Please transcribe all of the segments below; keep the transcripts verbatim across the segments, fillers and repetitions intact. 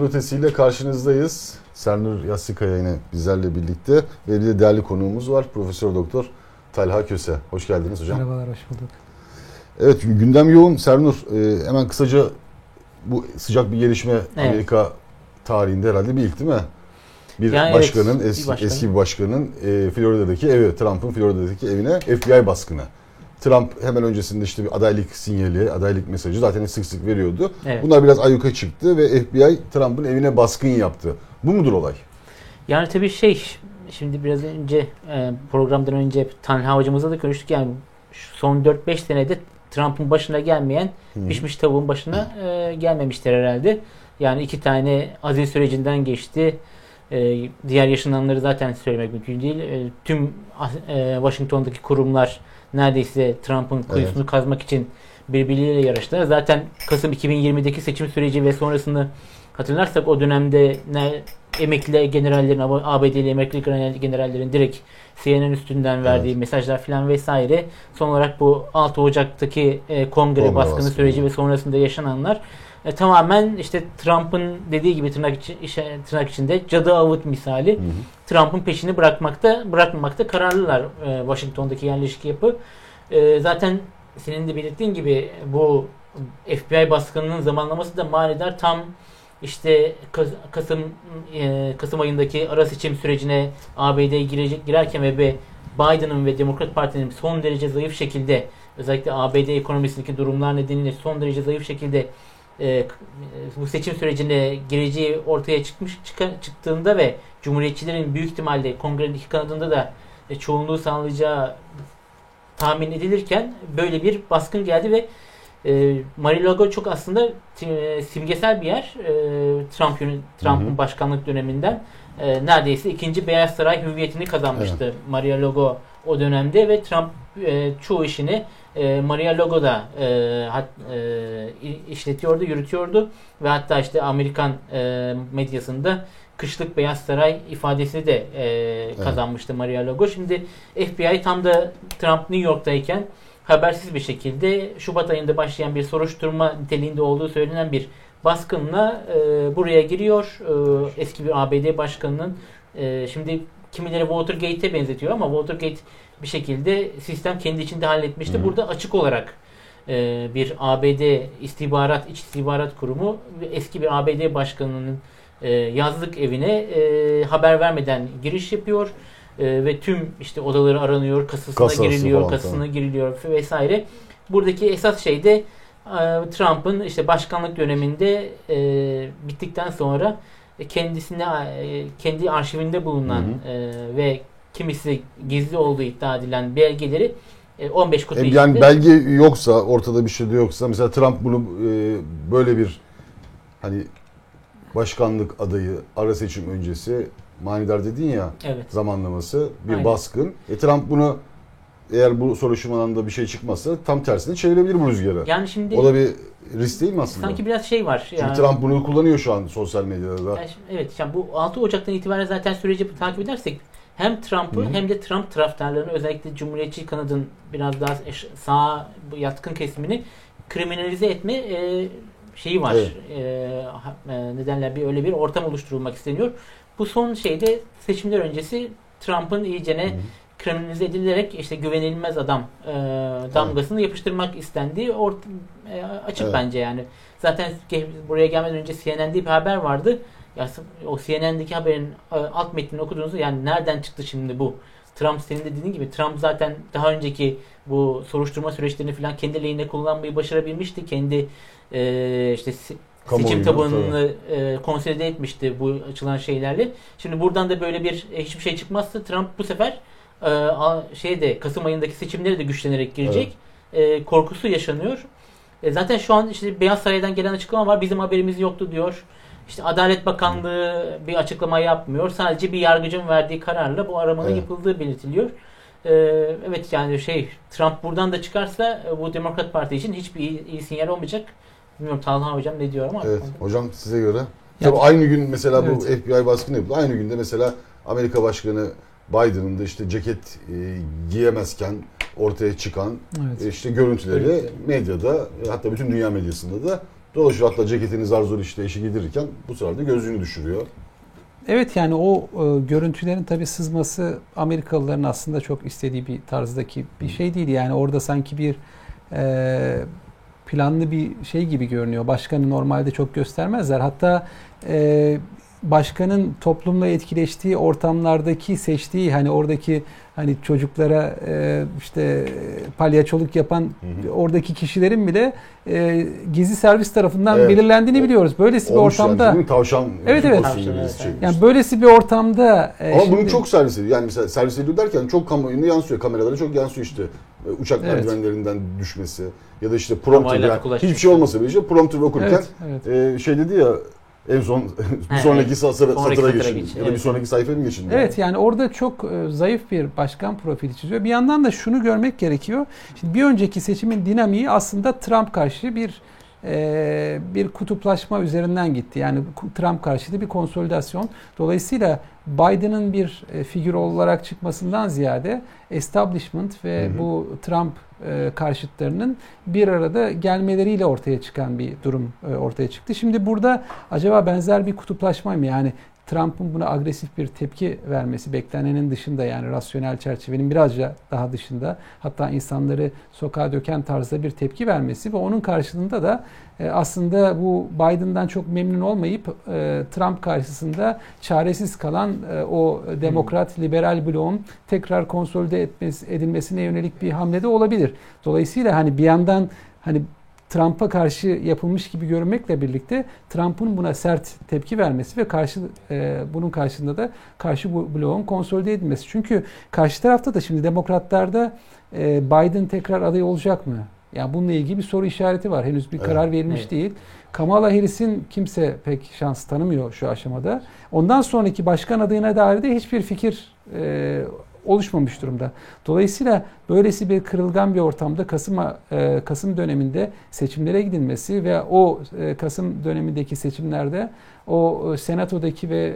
Sınır Ötesi'yle karşınızdayız. Sernur Yassıkaya yine bizlerle birlikte ve bir de değerli konuğumuz var. Profesör Doktor Talha Köse. Hoş geldiniz hocam. Merhabalar, hoş bulduk. Evet, gündem yoğun. Sernur, hemen kısaca bu sıcak bir gelişme, evet. Amerika tarihinde herhalde bir ilk değil mi? Bir yani başkanın, evet, eski, bir başkanın, eski bir başkanın e, Florida'daki evi, Trump'ın Florida'daki evine F B I baskını. Trump hemen öncesinde işte bir adaylık sinyali, adaylık mesajı zaten sık sık veriyordu. Evet. Bunlar biraz ayyuka çıktı ve F B I Trump'ın evine baskın yaptı. Bu mudur olay? Yani tabii şey, şimdi biraz önce programdan önce Tanha hocamızla da görüştük. Yani son dört beş senede Trump'ın başına gelmeyen, hmm. pişmiş tavuğun başına hmm. gelmemiştir herhalde. Yani iki tane azil sürecinden geçti. Diğer yaşananları zaten söylemek mümkün değil. Tüm Washington'daki kurumlar neredeyse Trump'ın kuyusunu evet. kazmak için birbirleriyle yarıştılar. Zaten Kasım iki bin yirmideki seçim süreci ve sonrasını hatırlarsak o dönemde emekli generallerin, A B D'li emekli generallerin direkt C N N üstünden verdiği evet. mesajlar filan vesaire. Son olarak bu altı Ocak'taki Kongre Olma baskını aslında. süreci ve sonrasında yaşananlar E, tamamen işte Trump'ın dediği gibi tırnak, içi, işe, tırnak içinde cadı avut misali, hı hı. Trump'ın peşini bırakmakta bırakmamakta kararlılar e, Washington'daki yerleşik yapı. E, zaten senin de belirttiğin gibi bu F B I baskınının zamanlaması da manidar, tam işte Kasım e, Kasım ayındaki ara seçim sürecine A B D'ye girecek, girerken ve Biden'ın ve Demokrat Parti'nin son derece zayıf şekilde, özellikle A B D ekonomisindeki durumlar nedeniyle son derece zayıf şekilde E, bu seçim sürecine gireceği ortaya çıkmış çıkan, çıktığında ve Cumhuriyetçilerin büyük ihtimalle Kongre'nin iki kanadında da e, çoğunluğu sağlayacağı tahmin edilirken böyle bir baskın geldi ve e, Mar-a-Lago çok aslında e, simgesel bir yer. E, Trump yön- Trump'ın başkanlık döneminden e, neredeyse ikinci Beyaz Saray hüviyetini kazanmıştı evet. Mar-a-Lago o dönemde ve Trump e, çoğu işini E, Mar-a-Lago'da e, hat, e, işletiyordu, yürütüyordu ve hatta işte Amerikan e, medyasında kışlık Beyaz Saray ifadesini de e, kazanmıştı evet. Mar-a-Lago. Şimdi F B I tam da Trump New York'tayken habersiz bir şekilde Şubat ayında başlayan bir soruşturma niteliğinde olduğu söylenen bir baskınla e, buraya giriyor. E, eski bir A B D başkanının e, şimdi kimileri Watergate'e benzetiyor ama Watergate bir şekilde sistem kendi içinde halletmişti. Hı. Burada açık olarak e, bir A B D istihbarat, iç istihbarat kurumu eski bir A B D başkanının e, yazlık evine e, haber vermeden giriş yapıyor. E, ve tüm işte odaları aranıyor, kasasına Kasası giriliyor, falan. kasasına giriliyor vesaire. Buradaki esas şey de e, Trump'ın işte başkanlık döneminde e, bittikten sonra kendisine kendi arşivinde bulunan hı hı. ve kimisi gizli olduğu iddia edilen belgeleri on beş kutu e, içinde. Yani belge yoksa, ortada bir şey de yoksa, mesela Trump bunu böyle bir hani başkanlık adayı ara seçim öncesi manidar dedin ya evet. zamanlaması bir Aynen. baskın. E, Trump bunu eğer bu soruşturmadan da bir şey çıkmazsa tam tersine çevirebilir bu rüzgarı. Yani şimdi o da bir risk değil mi aslında? Sanki biraz şey var. Çünkü yani, Trump bunu kullanıyor şu an sosyal medyada da. Yani şimdi, evet. Yani bu altı Ocak'tan itibaren zaten süreci takip edersek hem Trump'ı Hı-hı. hem de Trump taraftarlarını, özellikle Cumhuriyetçi kanadın biraz daha sağa yatkın kesimini kriminalize etme e, şeyi var. Evet. E, nedenle bir öyle bir ortam oluşturulmak isteniyor. Bu son şeyde seçimler öncesi Trump'ın iyicene Hı-hı. kriminalize edilerek işte güvenilmez adam e, damgasını evet. yapıştırmak istendiği orta, e, açık evet. bence yani. Zaten buraya gelmeden önce C N N'de bir haber vardı. Ya, o C N N'deki haberin e, alt metnini okuduğunuzda yani nereden çıktı şimdi bu? Trump, senin de dediğin gibi Trump zaten daha önceki bu soruşturma süreçlerini falan kendi lehine kullanmayı başarabilmişti. Kendi e, işte Kamu seçim tabanını e, konsolide etmişti bu açılan şeylerle. Şimdi buradan da böyle bir e, hiçbir şey çıkmazsa Trump bu sefer şeyde Kasım ayındaki seçimlere de güçlenerek girecek evet. e, korkusu yaşanıyor. E, zaten şu an işte Beyaz Saray'dan gelen açıklama var. Bizim haberimiz yoktu diyor. İşte Adalet Bakanlığı bir açıklama yapmıyor. Sadece bir yargıcın verdiği kararla bu aramanın evet. yapıldığı belirtiliyor. E, evet yani şey Trump buradan da çıkarsa bu Demokrat Parti için hiçbir iyi, iyi sinyal olmayacak. Bilmiyorum Talha hocam ne diyor ama. Evet hocam size göre. Yani, tabii aynı gün mesela evet. bu F B I baskını yapıldı. Aynı günde mesela Amerika Başkanı Biden'ın da işte ceket e, giyemezken ortaya çıkan evet. e, işte görüntüleri medyada, hatta bütün dünya medyasında da Dolaşıyor, hatta ceketini zar zor işte eşi giydirirken bu sefer de gözlüğünü düşürüyor. Evet, yani o e, görüntülerin tabii sızması Amerikalıların aslında çok istediği bir tarzdaki bir şey değil. Yani orada sanki bir e, planlı bir şey gibi görünüyor. Başkanı normalde çok göstermezler. Hatta e, başkanın toplumla etkileştiği ortamlardaki seçtiği, hani oradaki hani çocuklara e, işte palyaçoluk yapan hı hı. oradaki kişilerin bile e, gizli servis tarafından evet. belirlendiğini o, biliyoruz. Böylesi bir ortamda yani, tavşan Evet evet. Tavşan, evet. Yani böylesi bir ortamda e, Ama şimdi, bunu çok servis ediyor. Yani mesela servis ediyor derken çok kamuoyuna yansıyor. Kameralara çok yansıyor işte. Uçak evet. merdivenlerinden düşmesi ya da işte prompter yani, hiçbir şey olmasa bile işte prompter okurken evet, evet. E, şey dedi ya en son bir sonraki satıra, satıra geçin ya da evet. bir sonraki sayfaya mı geçin? Evet yani orada çok zayıf bir başkan profili çiziyor. Bir yandan da şunu görmek gerekiyor. Şimdi bir önceki seçimin dinamiği aslında Trump karşı bir e, bir kutuplaşma üzerinden gitti. Yani Trump karşıtı bir konsolidasyon. Dolayısıyla Biden'ın bir figür olarak çıkmasından ziyade establishment ve hı hı. bu Trump karşıtlarının bir arada gelmeleriyle ortaya çıkan bir durum ortaya çıktı. Şimdi burada acaba benzer bir kutuplaşma mı? Yani Trump'ın buna agresif bir tepki vermesi beklenenin dışında, yani rasyonel çerçevenin birazca daha dışında, hatta insanları sokağa döken tarzda bir tepki vermesi ve onun karşılığında da aslında bu Biden'dan çok memnun olmayıp Trump karşısında çaresiz kalan o demokrat liberal bloğun tekrar konsolide edilmesine yönelik bir hamlede olabilir. Dolayısıyla hani bir yandan hani Trump'a karşı yapılmış gibi görünmekle birlikte Trump'ın buna sert tepki vermesi ve karşı e, bunun karşılığında da karşı bloğun konsolide edilmesi. Çünkü karşı tarafta da şimdi demokratlarda e, Biden tekrar aday olacak mı? Yani bununla ilgili bir soru işareti var. Henüz bir evet. karar verilmiş evet. değil. Kamala Harris'in kimse pek şans tanımıyor şu aşamada. Ondan sonraki başkan adayına dair de hiçbir fikir e, oluşmamış durumda. Dolayısıyla böylesi bir kırılgan bir ortamda Kasım'a, Kasım döneminde seçimlere gidilmesi ve o Kasım dönemindeki seçimlerde o senatodaki ve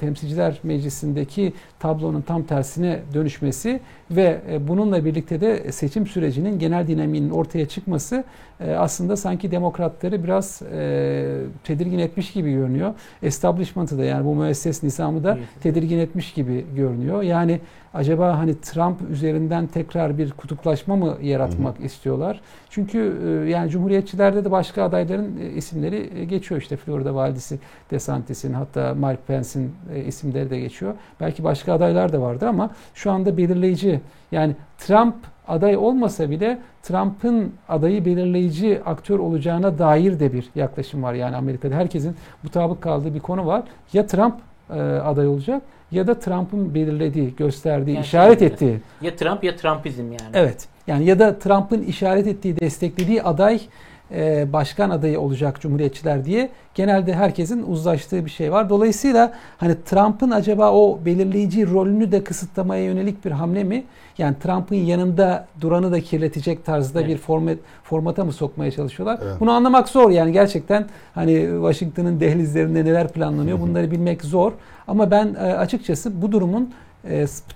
temsilciler meclisindeki tablonun tam tersine dönüşmesi ve bununla birlikte de seçim sürecinin genel dinamiğinin ortaya çıkması aslında sanki demokratları biraz tedirgin etmiş gibi görünüyor. Establishment'ı da, yani bu müesses nizamı da tedirgin etmiş gibi görünüyor. Yani acaba hani Trump üzerinden tekrar bir kutuplaşma mı yaratmak hı hı. istiyorlar? Çünkü yani Cumhuriyetçilerde de başka adayların isimleri geçiyor. İşte Florida valisi DeSantis'in, hatta Mike Pence'in isimleri de geçiyor. Belki başka adaylar da vardır ama şu anda belirleyici, yani Trump aday olmasa bile Trump'ın adayı belirleyici aktör olacağına dair de bir yaklaşım var. Yani Amerika'da herkesin mutabık kaldığı bir konu var. Ya Trump aday olacak ya da Trump'ın belirlediği, gösterdiği, yani işaret yani. ettiği. Ya Trump ya Trumpizm yani. Evet. Yani ya da Trump'ın işaret ettiği, desteklediği aday e, başkan adayı olacak Cumhuriyetçiler diye genelde herkesin uzlaştığı bir şey var. Dolayısıyla hani Trump'ın acaba o belirleyici rolünü de kısıtlamaya yönelik bir hamle mi? Yani Trump'ın yanında duranı da kirletecek tarzda evet. bir format, formata mı sokmaya çalışıyorlar? Evet. Bunu anlamak zor. Yani gerçekten hani Washington'ın dehlizlerinde neler planlanıyor bunları bilmek zor. Ama ben açıkçası bu durumun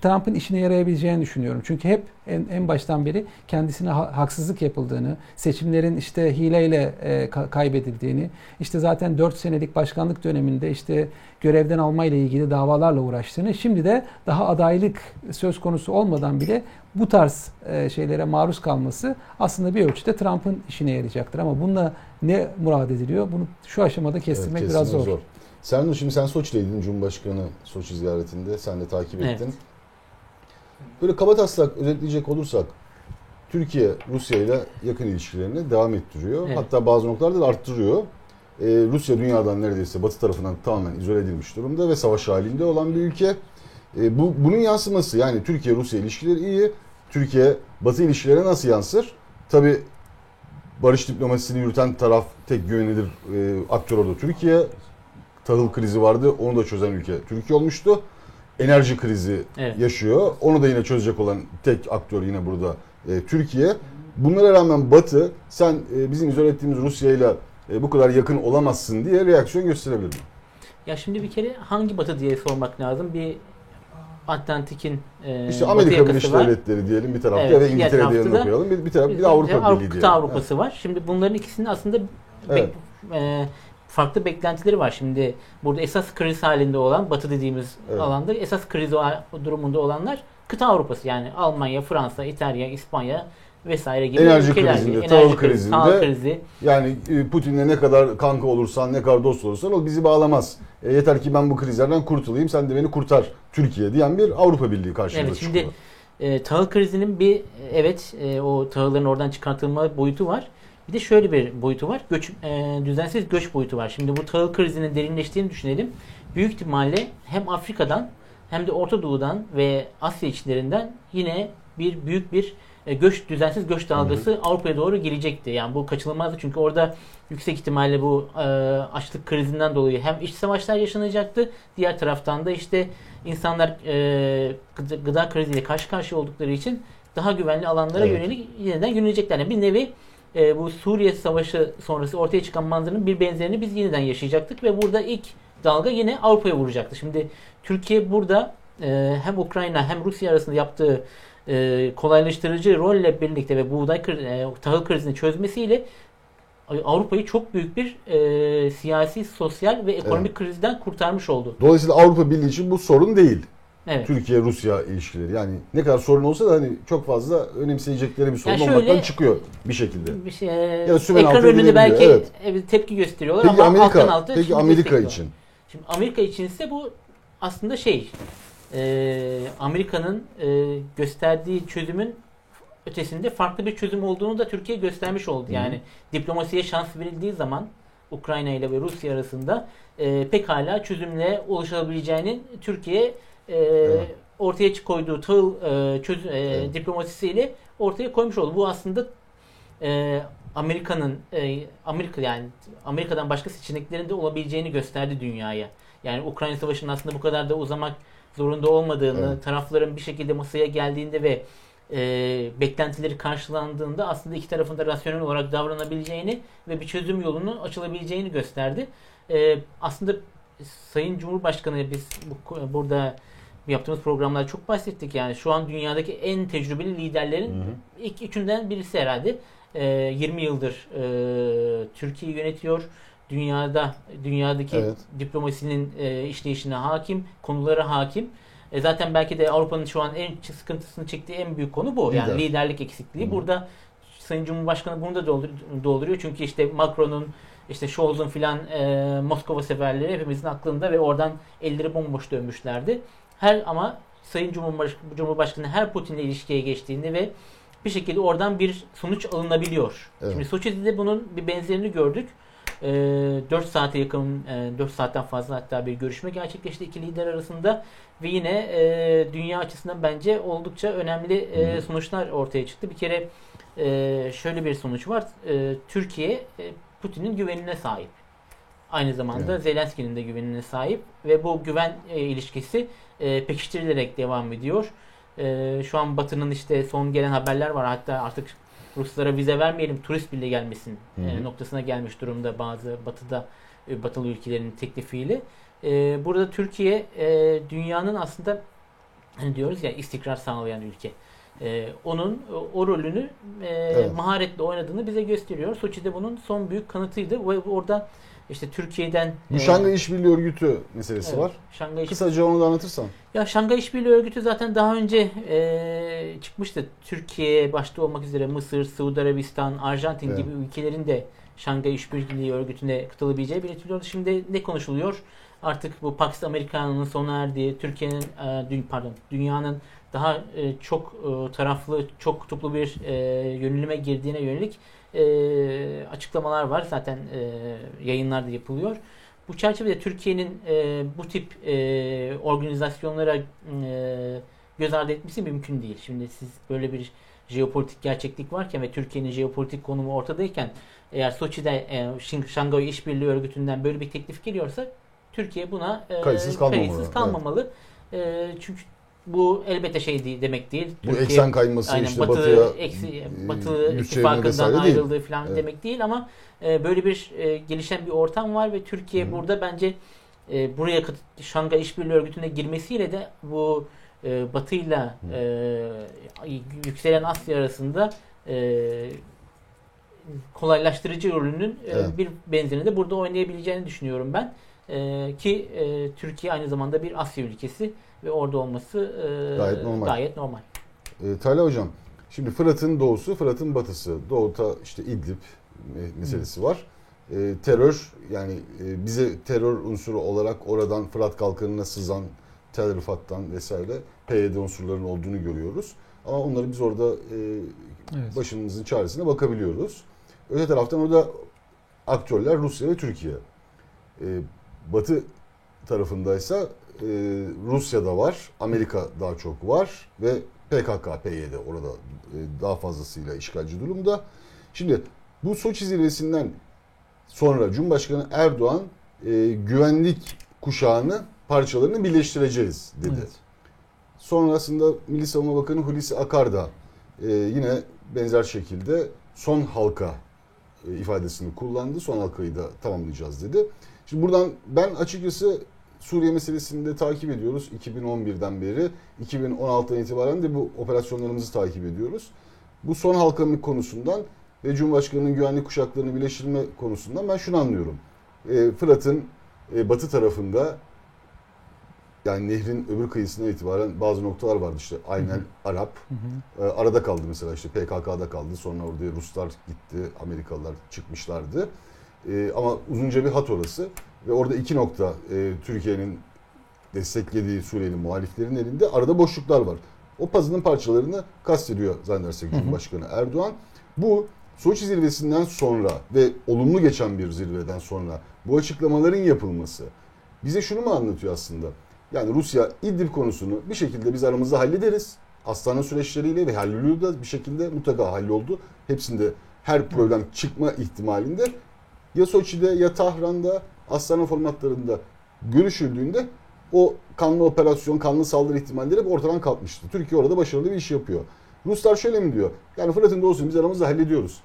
Trump'ın işine yarayabileceğini düşünüyorum. Çünkü hep en, en baştan beri kendisine ha- haksızlık yapıldığını, seçimlerin işte hileyle e, ka- kaybedildiğini, işte zaten dört senelik başkanlık döneminde işte görevden alma ile ilgili davalarla uğraştığını, şimdi de daha adaylık söz konusu olmadan bile bu tarz e, şeylere maruz kalması aslında bir ölçüde Trump'ın işine yarayacaktır. Ama bununla ne murad ediliyor? Bunu şu aşamada kestirmek evet, biraz zor. zor. Sernur, şimdi sen Soçi'deydin, Cumhurbaşkanı Soçi ziyaretinde. Sen de takip ettin. Evet. Böyle kabataslak özetleyecek olursak Türkiye Rusya ile yakın ilişkilerini devam ettiriyor. Evet. Hatta bazı noktalarda da arttırıyor. Ee, Rusya dünyadan neredeyse batı tarafından tamamen izole edilmiş durumda ve savaş halinde olan bir ülke. Ee, bu bunun yansıması, yani Türkiye-Rusya ilişkileri iyi. Türkiye batı ilişkilerine nasıl yansır? Tabii barış diplomasisini yürüten taraf, tek güvenilir e, aktör orada Türkiye. Tahıl krizi vardı. Onu da çözen ülke Türkiye olmuştu. Enerji krizi evet. yaşıyor. Onu da yine çözecek olan tek aktör yine burada e, Türkiye. Bunlara rağmen Batı, sen e, bizim izole ettiğimiz Rusya'yla e, bu kadar yakın olamazsın diye reaksiyon gösterebilir mi? Ya şimdi bir kere hangi Batı diye sormak lazım. Bir Atlantik'in e, işte Amerika Birleşik Devletleri diyelim bir tarafta evet, ve İngiltere diyelim okuyalım. Bir, bir taraf bir de Avrupa Birliği diyelim. Avrupa Avrupa'sı evet. var. Şimdi bunların ikisinin aslında evet. e, farklı beklentileri var. Şimdi burada esas kriz halinde olan Batı dediğimiz evet. alanda esas kriz durumunda olanlar kıta Avrupası, yani Almanya, Fransa, İtalya, İspanya vesaire gibi enerji ülkeler krizinde, gibi. Enerji krizinde, tahıl krizi. Yani Putin'le ne kadar kanka olursan, ne kadar dost olursan o bizi bağlamaz. E, yeter ki ben bu krizlerden kurtulayım, sen de beni kurtar Türkiye diyen bir Avrupa Birliği karşımıza evet, çıkıyor. Şimdi e, tahıl krizinin bir evet e, o tahılların oradan çıkartılma boyutu var. Bir de şöyle bir boyutu var. Göç, e, düzensiz göç boyutu var. Şimdi bu tahıl krizinin derinleştiğini düşünelim. Büyük ihtimalle hem Afrika'dan hem de Orta Doğu'dan ve Asya içlerinden yine bir büyük bir göç, düzensiz göç dalgası hı hı. Avrupa'ya doğru gelecekti. Yani bu kaçınılmazdı çünkü orada yüksek ihtimalle bu e, açlık krizinden dolayı hem iç savaşlar yaşanacaktı. Diğer taraftan da işte insanlar e, gıda, gıda kriziyle karşı karşıya oldukları için daha güvenli alanlara evet. yönelik yeniden yönelecekler. Yani bir nevi e, bu Suriye Savaşı sonrası ortaya çıkan manzaranın bir benzerini biz yeniden yaşayacaktık ve burada ilk dalga yine Avrupa'ya vuracaktı. Şimdi Türkiye burada e, hem Ukrayna hem Rusya arasında yaptığı E, kolaylaştırıcı rolle birlikte ve buğday e, tahıl krizini çözmesiyle Avrupa'yı çok büyük bir e, siyasi, sosyal ve ekonomik evet. krizden kurtarmış oldu. Dolayısıyla Avrupa Birliği için bu sorun değil. Evet. Türkiye-Rusya ilişkileri. Yani ne kadar sorun olsa da hani çok fazla önemseyecekleri bir sorun yani şöyle, olmaktan çıkıyor bir şekilde. Bir şey, ya ekran önünde belki evet. tepki gösteriyorlar peki ama Amerika, alttan altı. Peki Amerika için? Şimdi Amerika için ise bu aslında şey... E, Amerika'nın e, gösterdiği çözümün ötesinde farklı bir çözüm olduğunu da Türkiye göstermiş oldu. Yani hı. diplomasiye şans verildiği zaman Ukrayna ile ve Rusya arasında e, pekala çözümle ulaşabileceğini Türkiye e, evet. ortaya koyduğu tığ e, çöz, e, evet. diplomasisiyle ortaya koymuş oldu. Bu aslında e, Amerika'nın e, Amerika yani Amerika'dan başka seçeneklerin de olabileceğini gösterdi dünyaya. Yani Ukrayna Savaşı'nın aslında bu kadar da uzamak zorunda olmadığını, evet. tarafların bir şekilde masaya geldiğinde ve e, beklentileri karşılandığında aslında iki tarafın da rasyonel olarak davranabileceğini ve bir çözüm yolunun açılabileceğini gösterdi. E, aslında Sayın Cumhurbaşkanı biz bu, burada yaptığımız programlarda çok bahsettik. Yani şu an dünyadaki en tecrübeli liderlerin hı hı. ilk üçünden birisi herhalde. E, yirmi yıldır e, Türkiye'yi yönetiyor. Dünyada, dünyadaki evet. diplomasinin e, işleyişine hakim, konulara hakim. E, zaten belki de Avrupa'nın şu an en sıkıntısını çektiği en büyük konu bu. Yani Lider. liderlik eksikliği. Hı. Burada Sayın Cumhurbaşkanı bunu da dolduruyor. Çünkü işte Macron'un, işte Scholz'un filan e, Moskova seferleri hepimizin aklında ve oradan elleri bomboş dönmüşlerdi. Her ama Sayın Cumhurbaş- Cumhurbaşkanı her Putin'le ilişkiye geçtiğinde ve bir şekilde oradan bir sonuç alınabiliyor. Evet. Şimdi Soçi'de bunun bir benzerini gördük. dört saate yakın, dört saatten fazla hatta bir görüşme gerçekleşti iki lider arasında ve yine dünya açısından bence oldukça önemli sonuçlar ortaya çıktı. Bir kere şöyle bir sonuç var, Türkiye Putin'in güvenine sahip. Aynı zamanda evet. Zelenski'nin de güvenine sahip ve bu güven ilişkisi pekiştirilerek devam ediyor. Şu an Batı'nın işte son gelen haberler var, hatta artık Ruslara vize vermeyelim, turist bile gelmesin e, noktasına gelmiş durumda bazı batıda batılı ülkelerin teklifiyle. E, burada Türkiye e, dünyanın aslında hani diyoruz ya istikrar sağlayan ülke. E, onun o rolünü e, evet. maharetle oynadığını bize gösteriyor. Soçi'de bunun son büyük kanıtıydı ve orada işte Türkiye'den bu Şangay İşbirliği Örgütü meselesi evet, var. Şangay Kısaca onu da anlatırsan. Ya Şangay İşbirliği Örgütü zaten daha önce e, çıkmıştı. Türkiye başta olmak üzere Mısır, Suudi Arabistan, Arjantin evet. gibi ülkelerin de Şangay İşbirliği Örgütü'ne katılabileceği belirtiliyordu. Şimdi ne konuşuluyor? Artık bu Pax Amerikana'nın sona erdiği, Türkiye'nin e, dün pardon, dünyanın daha e, çok e, taraflı, çok kutuplu bir e, yönelime girdiğine yönelik E, açıklamalar var. Zaten e, yayınlarda yapılıyor. Bu çerçevede Türkiye'nin e, bu tip e, organizasyonlara e, göz ardı etmesi mümkün değil. Şimdi siz böyle bir jeopolitik gerçeklik varken ve Türkiye'nin jeopolitik konumu ortadayken eğer Soçi'de e, Şangay İşbirliği Örgütü'nden böyle bir teklif geliyorsa Türkiye buna e, kayıtsız kalmamalı. Kayıtsız kalmamalı. Evet. E, çünkü bu elbette şey demek değil. Bu Türkiye, eksen kayması aynen, işte Batı, Batı'ya eksi, Batı ittifakından ayrıldığı falan evet. demek değil ama e, böyle bir e, gelişen bir ortam var ve Türkiye Hı. burada bence e, buraya Şangay İşbirliği Örgütü'ne girmesiyle de bu e, Batı'yla e, yükselen Asya arasında e, kolaylaştırıcı rolünün evet. bir benzerini de burada oynayabileceğini düşünüyorum ben. E, ki e, Türkiye aynı zamanda bir Asya ülkesi ve orada olması e, gayet normal. Gayet normal. E, Talha Hocam, şimdi Fırat'ın doğusu, Fırat'ın batısı. Doğuda işte İdlib meselesi Hı. var. E, terör, yani e, bize terör unsuru olarak oradan Fırat Kalkanı'na sızan Tel Rifat'tan vesaire P Y D unsurlarının olduğunu görüyoruz. Ama onları biz orada e, evet. başımızın çaresine bakabiliyoruz. Öte taraftan orada aktörler Rusya ve Türkiye. E, Batı tarafındaysa e, Rusya'da var, Amerika daha çok var ve P K K, P Y D orada e, daha fazlasıyla işgalci durumda. Şimdi bu Soçi zirvesinden sonra Cumhurbaşkanı Erdoğan e, güvenlik kuşağını, parçalarını birleştireceğiz dedi. Evet. Sonrasında Milli Savunma Bakanı Hulusi Akar da e, yine benzer şekilde son halka e, ifadesini kullandı. Son halkayı da tamamlayacağız dedi. Şimdi buradan ben açıkçası Suriye meselesini de takip ediyoruz iki bin on birden beri. iki bin on altıdan itibaren de bu operasyonlarımızı takip ediyoruz. Bu son halkanın konusundan ve Cumhurbaşkanı'nın güvenlik kuşaklarını birleştirme konusundan ben şunu anlıyorum. E, Fırat'ın e, batı tarafında, yani nehrin öbür kıyısına itibaren bazı noktalar vardı işte. Aynen hı hı. Arap. Hı hı. E, arada kaldı mesela, işte P K K'da kaldı. Sonra orada Ruslar gitti, Amerikalılar çıkmışlardı. E, ama uzunca bir hat orası. Ve orada iki nokta e, Türkiye'nin desteklediği Suriyeli muhaliflerin elinde arada boşluklar var. O puzzle'ın parçalarını kastediyor zannedersek Cumhurbaşkanı Erdoğan. Bu Soçi zirvesinden sonra ve olumlu geçen bir zirveden sonra bu açıklamaların yapılması bize şunu mu anlatıyor aslında? Yani Rusya İdlib konusunu bir şekilde biz aramızda hallederiz. Astana süreçleriyle ve halloldu da bir şekilde mutlaka halloldu. Hepsinde her problem çıkma ihtimalinde ya Soçi'de ya Tahran'da Astana formatlarında görüşüldüğünde o kanlı operasyon, kanlı saldırı ihtimalleri hep ortadan kalkmıştı. Türkiye orada başarılı bir iş yapıyor. Ruslar şöyle mi diyor? Yani Fırat'ın doğusunu biz aramızda hallediyoruz.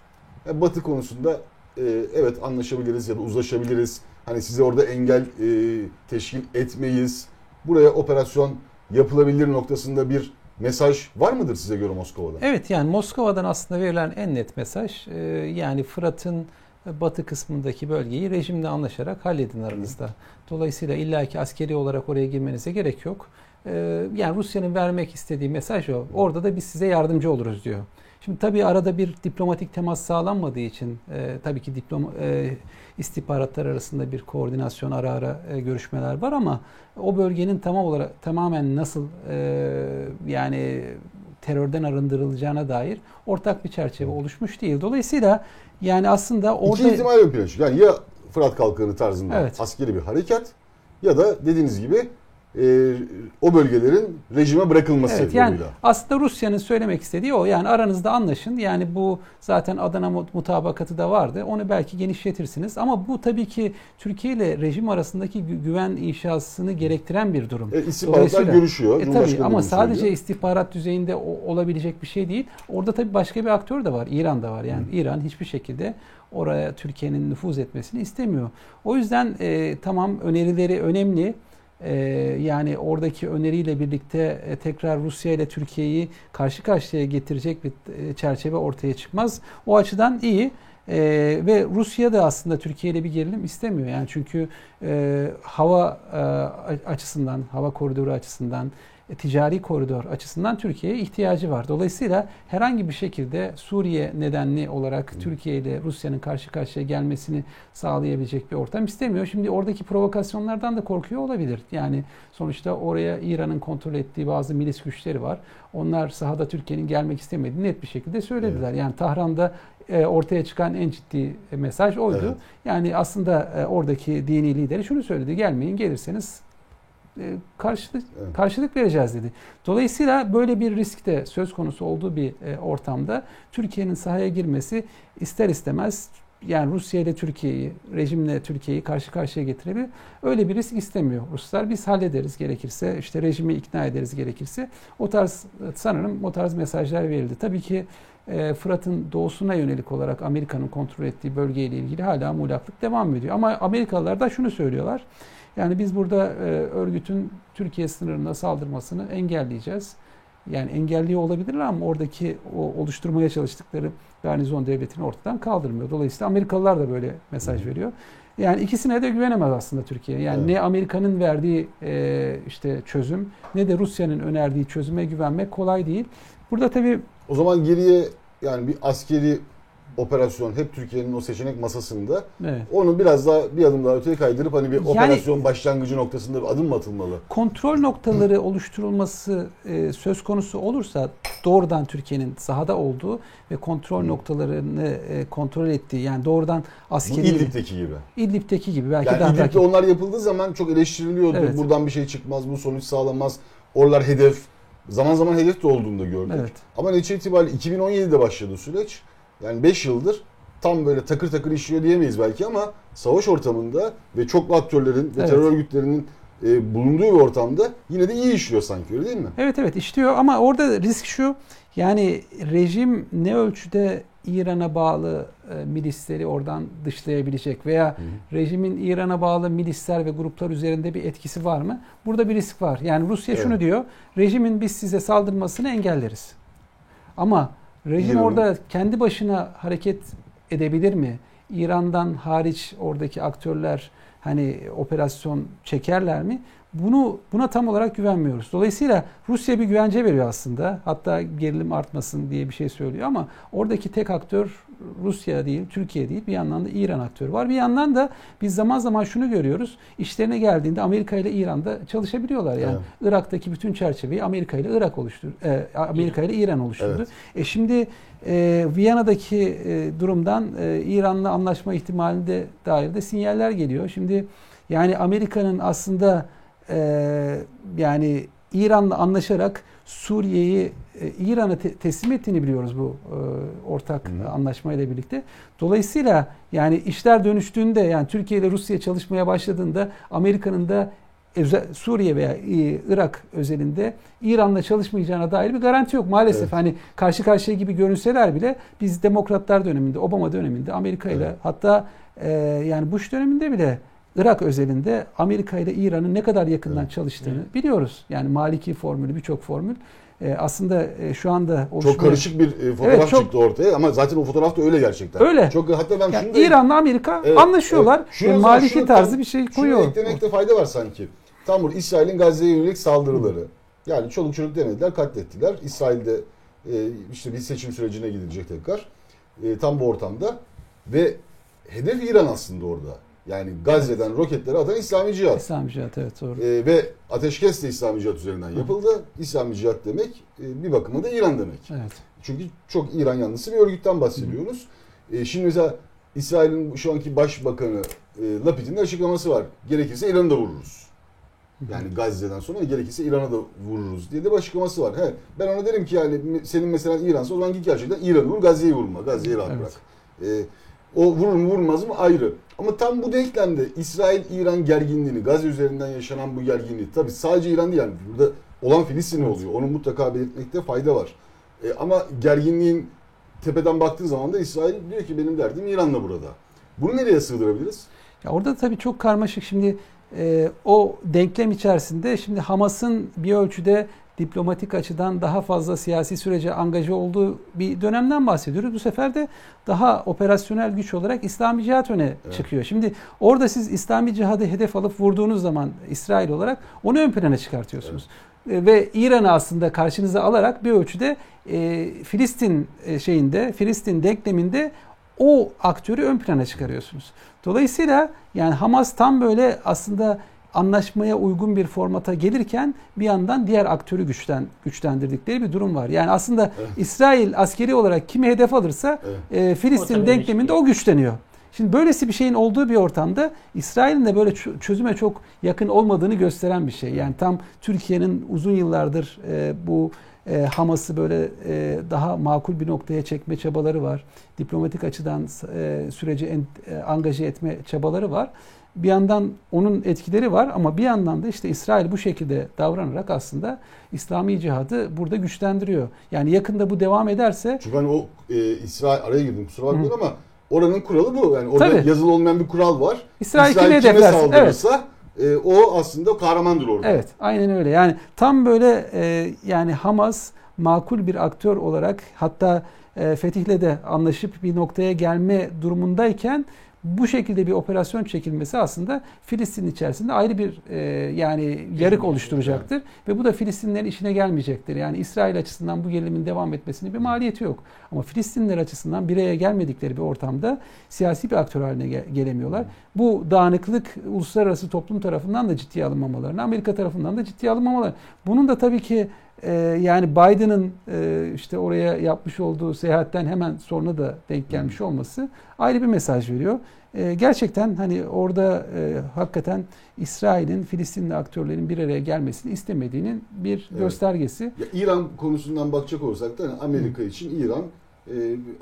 Yani Batı konusunda e, evet anlaşabiliriz ya da uzlaşabiliriz. Hani size orada engel e, teşkil etmeyiz. Buraya operasyon yapılabilir noktasında bir mesaj var mıdır size göre Moskova'da? Evet, yani Moskova'dan aslında verilen en net mesaj e, yani Fırat'ın batı kısmındaki bölgeyi rejimle anlaşarak halledin aranızda. Dolayısıyla illaki askeri olarak oraya girmenize gerek yok. Yani Rusya'nın vermek istediği mesaj o. Orada da biz size yardımcı oluruz diyor. Şimdi tabii arada bir diplomatik temas sağlanmadığı için e, tabii ki diploma, e, istihbaratlar arasında bir koordinasyon, ara ara e, görüşmeler var ama o bölgenin tam olarak tamamen nasıl e, yani terörden arındırılacağına dair ortak bir çerçeve oluşmuş değil. Dolayısıyla yani aslında orada... İki ihtimal yok. Yani ya Fırat Kalkanı tarzında evet. askeri bir harekat ya da dediğiniz gibi Ee, o bölgelerin rejime bırakılması. Evet, yani aslında Rusya'nın söylemek istediği o. Yani aranızda anlaşın. Yani bu zaten Adana mutabakatı da vardı. Onu belki genişletirsiniz. Ama bu tabii ki Türkiye ile rejim arasındaki güven inşasını gerektiren bir durum. E, istihbaratlar görüşüyor. E, tabii, ama sadece söylüyor. istihbarat düzeyinde o, olabilecek bir şey değil. Orada tabii başka bir aktör de var. İran da var. Yani Hı. İran hiçbir şekilde oraya Türkiye'nin nüfuz etmesini istemiyor. O yüzden e, tamam önerileri önemli. Ee, yani oradaki öneriyle birlikte e, tekrar Rusya ile Türkiye'yi karşı karşıya getirecek bir e, çerçeve ortaya çıkmaz. O açıdan iyi e, ve Rusya da aslında Türkiye ile bir gerilim istemiyor. Yani çünkü e, hava e, açısından, hava koridoru açısından, e, ticari koridor açısından Türkiye'ye ihtiyacı var. Dolayısıyla herhangi bir şekilde Suriye nedenli olarak hmm. Türkiye ile Rusya'nın karşı karşıya gelmesini sağlayabilecek bir ortam istemiyor. Şimdi oradaki provokasyonlardan da korkuyor olabilir. Yani sonuçta oraya İran'ın kontrol ettiği bazı milis güçleri var. Onlar sahada Türkiye'nin gelmek istemediğini net bir şekilde söylediler. Evet. Yani Tahran'da e, ortaya çıkan en ciddi mesaj oydu. Evet. Yani aslında e, oradaki dini lideri şunu söyledi: gelmeyin, gelirseniz Karşılık, evet. karşılık vereceğiz dedi. Dolayısıyla böyle bir risk de söz konusu olduğu bir ortamda Türkiye'nin sahaya girmesi ister istemez yani Rusya ile Türkiye'yi, rejimle Türkiye'yi karşı karşıya getirebilir. Öyle bir risk istemiyor Ruslar. Biz hallederiz gerekirse, işte rejimi ikna ederiz gerekirse. O tarz, sanırım o tarz mesajlar verildi. Tabii ki Fırat'ın doğusuna yönelik olarak Amerika'nın kontrol ettiği bölgeyle ilgili hala muğlaklık devam ediyor. Ama Amerikalılar da şunu söylüyorlar: yani biz burada e, örgütün Türkiye sınırına saldırmasını engelleyeceğiz. Yani engelliyor olabilirler ama oradaki o oluşturmaya çalıştıkları garnizon devletini ortadan kaldırmıyor. Dolayısıyla Amerikalılar da böyle mesaj veriyor. Yani ikisine de güvenemez aslında Türkiye. Yani evet. Ne Amerika'nın verdiği e, işte çözüm ne de Rusya'nın önerdiği çözüme güvenmek kolay değil. Burada tabii... O zaman geriye yani bir askeri operasyon hep Türkiye'nin o seçenek masasında. Evet. Onu biraz daha bir adım daha öteye kaydırıp hani bir yani, operasyon başlangıcı noktasında bir adım mı atılmalı? Kontrol noktaları oluşturulması e, söz konusu olursa doğrudan Türkiye'nin sahada olduğu ve kontrol Hı. noktalarını e, kontrol ettiği yani doğrudan askeri... Bu İdlib'deki gibi. İdlib'deki gibi. Belki yani daha İdlib'de belki... onlar yapıldığı zaman çok eleştiriliyordu. Evet. Buradan bir şey çıkmaz, bu sonuç sağlanmaz. Oralar hedef. Zaman zaman hedef de olduğunu da gördük. Evet. Ama netice itibariyle iki bin on yedide başladı süreç. Yani beş yıldır tam böyle takır takır işliyor diyemeyiz belki ama savaş ortamında ve çoklu aktörlerin ve evet. terör örgütlerinin e, bulunduğu bir ortamda yine de iyi işliyor sanki, öyle değil mi? Evet evet işliyor ama orada risk şu, yani rejim ne ölçüde İran'a bağlı e, milisleri oradan dışlayabilecek veya Hı. rejimin İran'a bağlı milisler ve gruplar üzerinde bir etkisi var mı? Burada bir risk var. Yani Rusya evet. şunu diyor, rejimin biz size saldırmasını engelleriz ama... Rejim Bilmiyorum. orada kendi başına hareket edebilir mi? İran'dan hariç oradaki aktörler hani operasyon çekerler mi? Bunu buna tam olarak güvenmiyoruz. Dolayısıyla Rusya bir güvence veriyor aslında. Hatta gerilim artmasın diye bir şey söylüyor ama oradaki tek aktör Rusya değil, Türkiye değil. Bir yandan da İran aktörü var. Bir yandan da biz zaman zaman şunu görüyoruz. İşlerine geldiğinde Amerika ile İran'da çalışabiliyorlar. Yani evet. Irak'taki bütün çerçeveyi Amerika ile Irak oluşturdu. E, Amerika ile İran oluşturdu. Evet. E şimdi e, Viyana'daki e, durumdan e, İran'la anlaşma ihtimaline dair de sinyaller geliyor. Şimdi yani Amerika'nın aslında Ee, yani İran'la anlaşarak Suriye'yi e, İran'a te- teslim ettiğini biliyoruz bu e, ortak hmm. anlaşmayla birlikte. Dolayısıyla yani işler dönüştüğünde yani Türkiye ile Rusya çalışmaya başladığında Amerika'nın da özel, Suriye veya e, Irak özelinde İran'la çalışmayacağına dair bir garanti yok maalesef. Evet. Hani karşı karşıya gibi görünseler bile biz Demokratlar döneminde, Obama döneminde Amerika ile evet. hatta e, yani Bush döneminde bile Irak özelinde Amerika ile İran'ın ne kadar yakından evet. çalıştığını evet. biliyoruz. Yani Maliki formülü, birçok formül e, aslında e, şu anda oluşmuyor. Çok karışık bir e, fotoğraf evet, çok... çıktı ortaya ama zaten o fotoğraf da öyle gerçekten. Öyle. Çok, hatta ben yani İran'la Amerika evet, anlaşıyorlar. Evet. E, Maliki şunu, tarzı tam, bir şey koyuyor. Şunu eklemekte fayda var sanki. Tam burada İsrail'in Gazze'ye yönelik saldırıları. Hı. Yani çoluk çocuk demediler, katlettiler. İsrail'de e, işte bir seçim sürecine gidilecek tekrar. E, tam bu ortamda. Ve hedef İran aslında orada. Yani Gazze'den evet. roketleri atan İslami Cihat. İslami Cihat evet doğru. Ee, ve ateşkes de İslami Cihat üzerinden yapıldı. Hı. İslami Cihat demek bir bakıma da İran demek. Evet. Çünkü çok İran yanlısı bir örgütten bahsediyoruz. Ee, şimdi mesela İsrail'in şu anki başbakanı e, Lapid'in de açıklaması var. Gerekirse İran'ı da vururuz. Yani Gazze'den sonra gerekirse İran'a da vururuz diye de bir açıklaması var. He, ben ona derim ki yani senin mesela İran'sa o zaman git gerçekten İran'ı vur, Gazze'yi vurma. Gazze'yi rahat evet. bırak. Ee, o vurur mu vurmaz mı ayrı. Ama tam bu denklemde İsrail-İran gerginliğini, Gazze üzerinden yaşanan bu gerginliği, tabii sadece İran değil yani burada olan Filistin evet. oluyor. Onu mutlaka belirtmekte fayda var. E, ama gerginliğin tepeden baktığı zaman da İsrail diyor ki benim derdim İran'la burada. Bunu nereye sığdırabiliriz? Ya orada tabii çok karmaşık şimdi e, o denklem içerisinde şimdi Hamas'ın bir ölçüde diplomatik açıdan daha fazla siyasi sürece angaje olduğu bir dönemden bahsediyoruz. Bu sefer de daha operasyonel güç olarak İslami Cihat öne evet. çıkıyor. Şimdi orada siz İslami Cihad'ı hedef alıp vurduğunuz zaman İsrail olarak onu ön plana çıkartıyorsunuz. Evet. Ve İran'ı aslında karşınıza alarak bir ölçüde e, Filistin şeyinde, Filistin denkleminde o aktörü ön plana çıkarıyorsunuz. Dolayısıyla yani Hamas tam böyle aslında anlaşmaya uygun bir formata gelirken bir yandan diğer aktörü güçten güçlendirdikleri bir durum var. Yani aslında evet. İsrail askeri olarak kimi hedef alırsa evet. e, Filistin denkleminde o güçleniyor. Şimdi böylesi bir şeyin olduğu bir ortamda İsrail'in de böyle çözüme çok yakın olmadığını gösteren bir şey. Yani tam Türkiye'nin uzun yıllardır e, bu e, Hamas'ı böyle e, daha makul bir noktaya çekme çabaları var. Diplomatik açıdan e, süreci en, e, angaje etme çabaları var. Bir yandan onun etkileri var ama bir yandan da işte İsrail bu şekilde davranarak aslında İslami Cihad'ı burada güçlendiriyor. Yani yakında bu devam ederse... Çünkü hani o e, İsrail araya girdim kusura bakmayın ama oranın kuralı bu. Yani orada Tabii. yazılı olmayan bir kural var. İsrail, İsrail kime, kime saldırırsa evet. e, o aslında kahramandır orada. Evet, aynen öyle. Yani tam böyle e, yani Hamas makul bir aktör olarak, hatta e, Fetih'le de anlaşıp bir noktaya gelme durumundayken bu şekilde bir operasyon çekilmesi aslında Filistin içerisinde ayrı bir e, yani yarık oluşturacaktır. Evet. Ve bu da Filistinlilerin işine gelmeyecektir. Yani İsrail açısından bu gerilimin devam etmesinin bir maliyeti yok. Ama Filistinliler açısından bireye gelmedikleri bir ortamda siyasi bir aktör haline gelemiyorlar. Evet. Bu dağınıklık uluslararası toplum tarafından da ciddiye alınmamalarına, Amerika tarafından da ciddiye alınmamalarına. Bunun da tabii ki e, yani Biden'ın e, işte oraya yapmış olduğu seyahatten hemen sonra da denk gelmiş olması ayrı bir mesaj veriyor. E, gerçekten hani orada e, hakikaten İsrail'in Filistinli aktörlerin bir araya gelmesini istemediğinin bir evet. göstergesi. Ya, İran konusundan bakacak olursak da hani Amerika Hı. için İran e,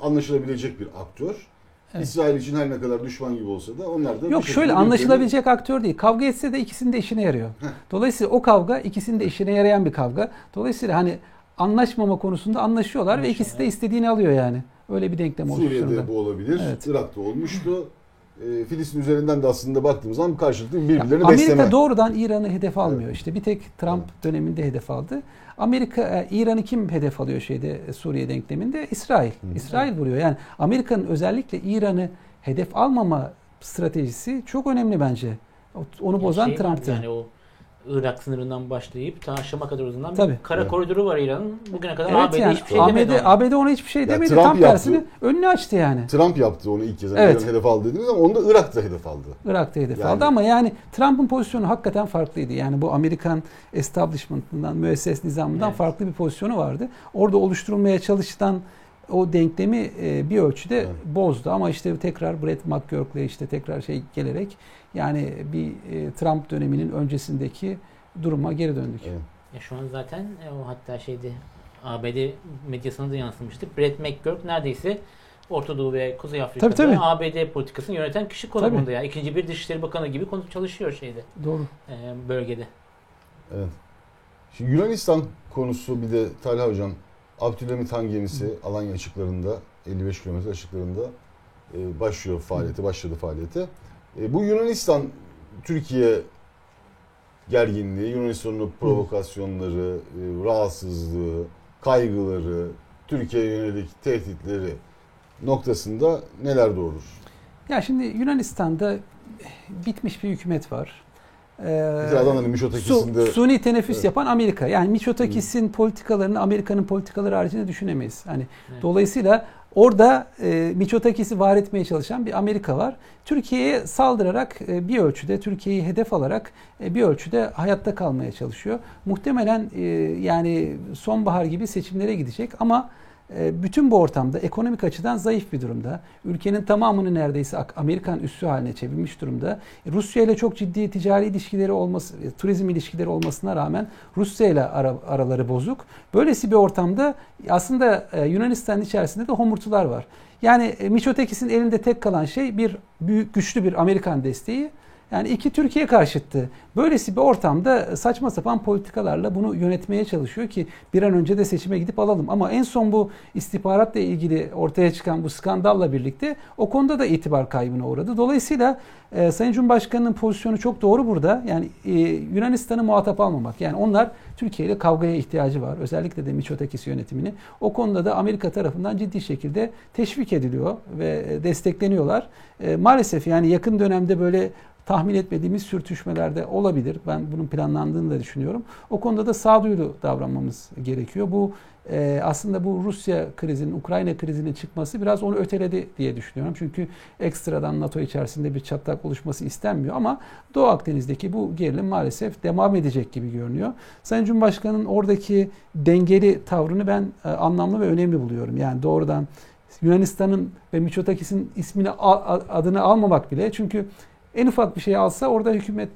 anlaşılabilecek bir aktör. Evet. İsrail için her ne kadar düşman gibi olsa da onlar da... Yok şöyle anlaşılabilecek gibi... aktör değil. Kavga etse de ikisinin de işine yarıyor. Heh. Dolayısıyla o kavga ikisinin de işine yarayan bir kavga. Dolayısıyla hani anlaşmama konusunda anlaşıyorlar Anlaşma, ve ikisi evet. de istediğini alıyor yani. Öyle bir denklem oluşturdu. Suriye'de bu olabilir. Evet. Irak'ta olmuştu. E, Filistin üzerinden de aslında baktığımız zaman karşılıklı birbirlerini ya, Amerika besleme. Amerika doğrudan İran'ı hedef almıyor. Evet. İşte bir tek Trump evet. döneminde hedef aldı. Amerika, İran'ı kim hedef alıyor şeyde Suriye denkleminde? İsrail. Hı. İsrail evet. vuruyor. Yani Amerika'nın özellikle İran'ı hedef almama stratejisi çok önemli bence. Onu bozan şey, Trump'tı. Yani o Irak sınırından başlayıp ta Şam'a kadar uzanan bir kara evet. koridoru var İran'ın. Bugüne kadar evet, A B D yani, hiçbir şey demedi. A B D, A B D ona hiçbir şey ya, demedi. Trump Tam yaptı. Tersini önünü açtı yani. Trump yaptı onu ilk kez. Evet. İran hedef aldı dediniz ama onu da Irak da hedef aldı. Irak da hedef yani. aldı ama yani Trump'ın pozisyonu hakikaten farklıydı. Yani bu Amerikan establishment'ından, müesses nizamından evet. farklı bir pozisyonu vardı. Orada oluşturulmaya çalışılan o denklemi bir ölçüde evet. bozdu ama işte tekrar Brett McGurk'le işte tekrar şey gelerek yani bir Trump döneminin öncesindeki duruma geri döndük. Evet. Ya şu an zaten o hatta şeydi A B D medyasına da yansımıştı. Brett McGurk neredeyse Orta Doğu ve Kuzey Afrika'da tabii, tabii. A B D politikasını yöneten kişi konumunda tabii. ya. İkinci bir Dışişleri Bakanı gibi çalışıyor şeyde. Doğru. E, bölgede. Evet. Şimdi Yunanistan konusu bir de Talha Hocam. Abdülhamit Han gemisi Alanya açıklarında elli beş kilometre açıklarında e, başlıyor faaliyete, başladı faaliyete. E, bu Yunanistan Türkiye gerginliği, Yunanistan'ın provokasyonları, e, rahatsızlığı, kaygıları, Türkiye'ye yönelik tehditleri noktasında neler doğurur? Ya şimdi Yunanistan'da bitmiş bir hükümet var. Ee, Su, suni teneffüs evet. yapan Amerika. Yani Miçotakis'in hmm. politikalarını Amerika'nın politikaları haricinde düşünemeyiz. Hani evet. dolayısıyla orada e, Miçotakis'i var etmeye çalışan bir Amerika var. Türkiye'ye saldırarak e, bir ölçüde, Türkiye'yi hedef alarak e, bir ölçüde hayatta kalmaya çalışıyor. Muhtemelen e, yani sonbahar gibi seçimlere gidecek ama bütün bu ortamda ekonomik açıdan zayıf bir durumda. Ülkenin tamamını neredeyse Amerikan üssü haline çevirmiş durumda. Rusya ile çok ciddi ticari ilişkileri olması, turizm ilişkileri olmasına rağmen Rusya ile araları bozuk. Böylesi bir ortamda aslında Yunanistan'ın içerisinde de homurtular var. Yani Miçotakis'in elinde tek kalan şey bir büyük güçlü bir Amerikan desteği. Yani iki Türkiye karşıttı. Böylesi bir ortamda saçma sapan politikalarla bunu yönetmeye çalışıyor ki bir an önce de seçime gidip alalım. Ama en son bu istihbaratla ilgili ortaya çıkan bu skandalla birlikte o konuda da itibar kaybına uğradı. Dolayısıyla e, Sayın Cumhurbaşkanı'nın pozisyonu çok doğru burada. Yani e, Yunanistan'ı muhatap almamak. Yani onlar Türkiye ile kavgaya ihtiyacı var. Özellikle de Miçotakis yönetimini. O konuda da Amerika tarafından ciddi şekilde teşvik ediliyor ve destekleniyorlar. E, maalesef yani yakın dönemde böyle tahmin etmediğimiz sürtüşmelerde olabilir. Ben bunun planlandığını da düşünüyorum. O konuda da sağduyulu davranmamız gerekiyor. Bu e, aslında bu Rusya krizinin, Ukrayna krizinin çıkması biraz onu öteledi diye düşünüyorum. Çünkü ekstradan NATO içerisinde bir çatlak oluşması istenmiyor ama Doğu Akdeniz'deki bu gerilim maalesef devam edecek gibi görünüyor. Sayın Cumhurbaşkanı'nın oradaki dengeli tavrını ben e, anlamlı ve önemli buluyorum. Yani doğrudan Yunanistan'ın ve Miçotakis'in ismini al, adını almamak bile çünkü en ufak bir şey alsa orada hükümet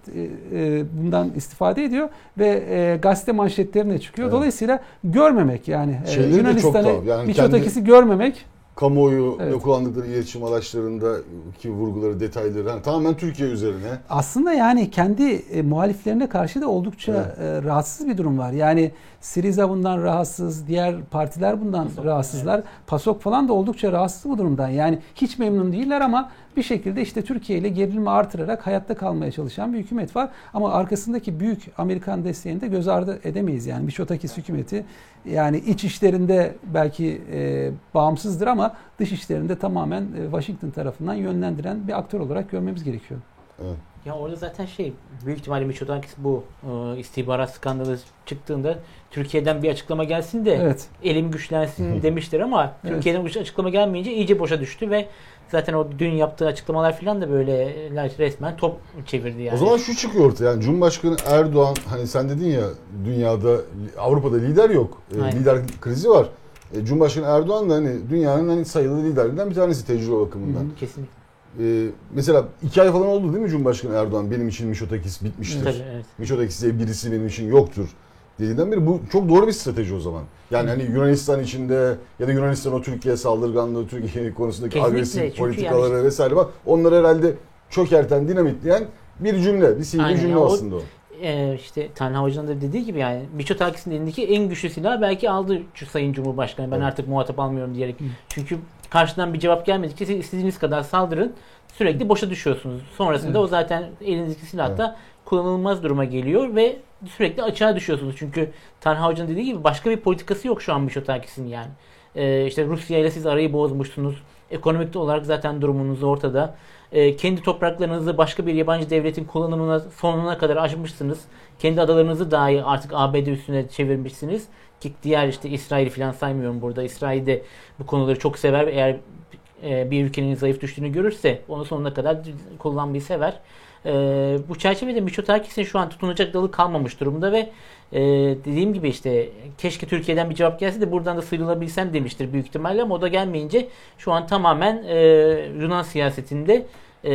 bundan istifade ediyor ve gazete manşetlerine çıkıyor. Evet. Dolayısıyla görmemek yani Yunanistan'ı yani Miçotakis'i kendi... görmemek. kamuoyu ve evet. kullandıkları iletişim araçlarındaki vurguları, detayları yani tamamen Türkiye üzerine. Aslında yani kendi e, muhaliflerine karşı da oldukça evet. e, rahatsız bir durum var. Yani Siriza bundan rahatsız, diğer partiler bundan Pasok, rahatsızlar. Evet. Pasok falan da oldukça rahatsız bu durumdan. Yani hiç memnun değiller ama bir şekilde işte Türkiye ile gerilimi artırarak hayatta kalmaya çalışan bir hükümet var. Ama arkasındaki büyük Amerikan desteğini de göz ardı edemeyiz. Yani Miçotakis hükümeti yani iç işlerinde belki e, bağımsızdır ama dış işlerinde tamamen e, Washington tarafından yönlendiren bir aktör olarak görmemiz gerekiyor. Evet. Ya orada zaten şey büyük ihtimalle Miçotakis bu e, istihbarat skandalı çıktığında Türkiye'den bir açıklama gelsin de evet. elim güçlensin demiştir ama evet. Türkiye'den bir açıklama gelmeyince iyice boşa düştü ve zaten o dün yaptığı açıklamalar filan da böyle resmen top çevirdi yani. O zaman şu çıkıyor ortaya yani Cumhurbaşkanı Erdoğan hani sen dedin ya dünyada Avrupa'da lider yok. E, lider krizi var. E, Cumhurbaşkanı Erdoğan da hani dünyanın hani sayılı liderlerinden bir tanesi tecrübe bakımından. Hı hı, kesinlikle. Ee, mesela iki ay falan oldu değil mi Cumhurbaşkanı Erdoğan? Benim için Miçotakis bitmiştir. Tabii, evet. Miçotakis diye birisi benim için yoktur dediğinden beri bu çok doğru bir strateji o zaman. Yani hani Yunanistan içinde ya da Yunanistan o Türkiye saldırganlığı, Türkiye konusundaki kesinlikle, agresif politikaları yani... vesaire var. Onları herhalde çökerten, dinamitleyen bir cümle, bir sihirli cümle o, aslında o. E, işte Talha Hoca'nın da dediği gibi yani Miçotakis'in elindeki en güçlü silah belki aldı Sayın Cumhurbaşkanı. Ben evet. artık muhatap almıyorum diyerek. Hı. Çünkü karşıdan bir cevap gelmedikçe siz istediğiniz kadar saldırın. Sürekli boşa düşüyorsunuz. Sonrasında evet. o zaten elinizdeki silah da evet. kullanılmaz duruma geliyor ve sürekli açığa düşüyorsunuz. Çünkü Talha Hoca'nın dediği gibi başka bir politikası yok şu an Miçotakis'in yani. Ee, işte Rusya ile siz arayı bozmuşsunuz. Ekonomik olarak zaten durumunuz ortada. Ee, kendi topraklarınızı başka bir yabancı devletin kullanımına sonuna kadar açmışsınız. Kendi adalarınızı dahi artık A B D üstüne çevirmişsiniz. Ki diğer işte İsrail falan saymıyorum burada. İsrail de bu konuları çok sever. Eğer bir ülkenin zayıf düştüğünü görürse onu sonuna kadar kullanmayı sever. Ee, bu çerçevede Miçotakis'in şu an tutunacak dalı kalmamış durumda ve e, dediğim gibi işte keşke Türkiye'den bir cevap gelse de buradan da sıyrılabilsem demiştir büyük ihtimalle ama o da gelmeyince şu an tamamen e, Yunan siyasetinde e,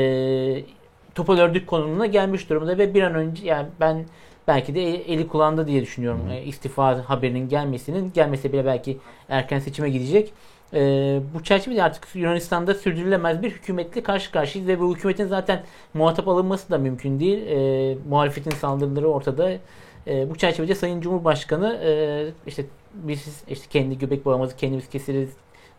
topal ördük konumuna gelmiş durumda ve bir an önce yani ben belki de eli kulağında diye düşünüyorum. Hmm. İstifa haberinin gelmesinin gelmese bile belki erken seçime gidecek. Ee, bu çerçevede artık Yunanistan'da sürdürülemez bir hükümetle karşı karşıyayız ve bu hükümetin zaten muhatap alınması da mümkün değil. Ee, muhalefetin saldırıları ortada. Ee, bu çerçevede Sayın Cumhurbaşkanı e, işte biz işte kendi göbek bağımızı kendimiz keseriz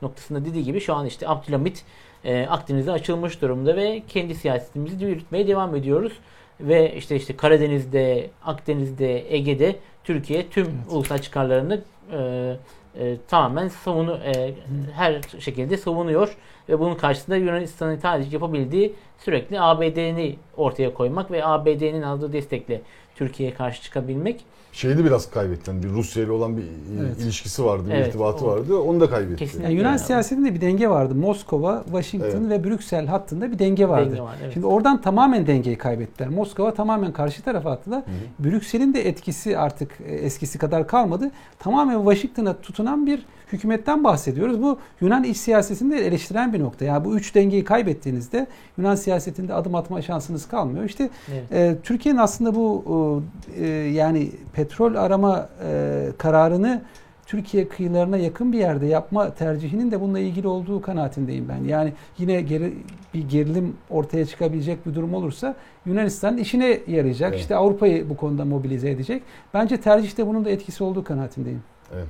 noktasında dediği gibi şu an işte Abdülhamit e, Akdeniz'e açılmış durumda ve kendi siyasetimizi yürütmeye devam ediyoruz. Ve işte işte Karadeniz'de, Akdeniz'de, Ege'de Türkiye tüm evet. ulusal çıkarlarını e, e, tamamen savunu e, her şekilde savunuyor ve bunun karşısında Yunanistan'ın taciz yapabildiği sürekli A B D'ni ortaya koymak ve A B D'nin aldığı destekle Türkiye'ye karşı çıkabilmek. Şeyi de biraz kaybetti. Yani bir Rusya ile olan bir evet. ilişkisi vardı, bir evet, irtibatı o. vardı. Onu da kaybetti. Yani Yunan yani. siyasetinde bir denge vardı. Moskova, Washington evet. ve Brüksel hattında bir denge vardı. Denge var, evet. Şimdi oradan tamamen dengeyi kaybettiler. Moskova tamamen karşı tarafa attılar. Hı-hı. Brüksel'in de etkisi artık eskisi kadar kalmadı. Tamamen Washington'a tutunan bir hükümetten bahsediyoruz. Bu Yunan iç siyasetini de eleştiren bir nokta. Yani bu üç dengeyi kaybettiğinizde Yunan siyasetinde adım atma şansınız kalmıyor. İşte evet. e, Türkiye'nin aslında bu e, yani petrol arama e, kararını Türkiye kıyılarına yakın bir yerde yapma tercihinin de bununla ilgili olduğu kanaatindeyim ben. Yani yine geri, bir gerilim ortaya çıkabilecek bir durum olursa Yunanistan'ın işine yarayacak. Evet. İşte Avrupa'yı bu konuda mobilize edecek. Bence tercihte bunun da etkisi olduğu kanaatindeyim. Evet.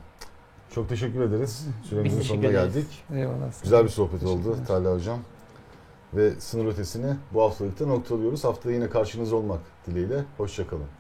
Çok teşekkür ederiz. Süremizin sonuna geldik. Eyvallah. Güzel bir sohbet oldu Talha Hocam. Ve sınır ötesini bu haftalıkta noktalıyoruz. Haftaya yine karşınızda olmak dileğiyle. Hoşça kalın.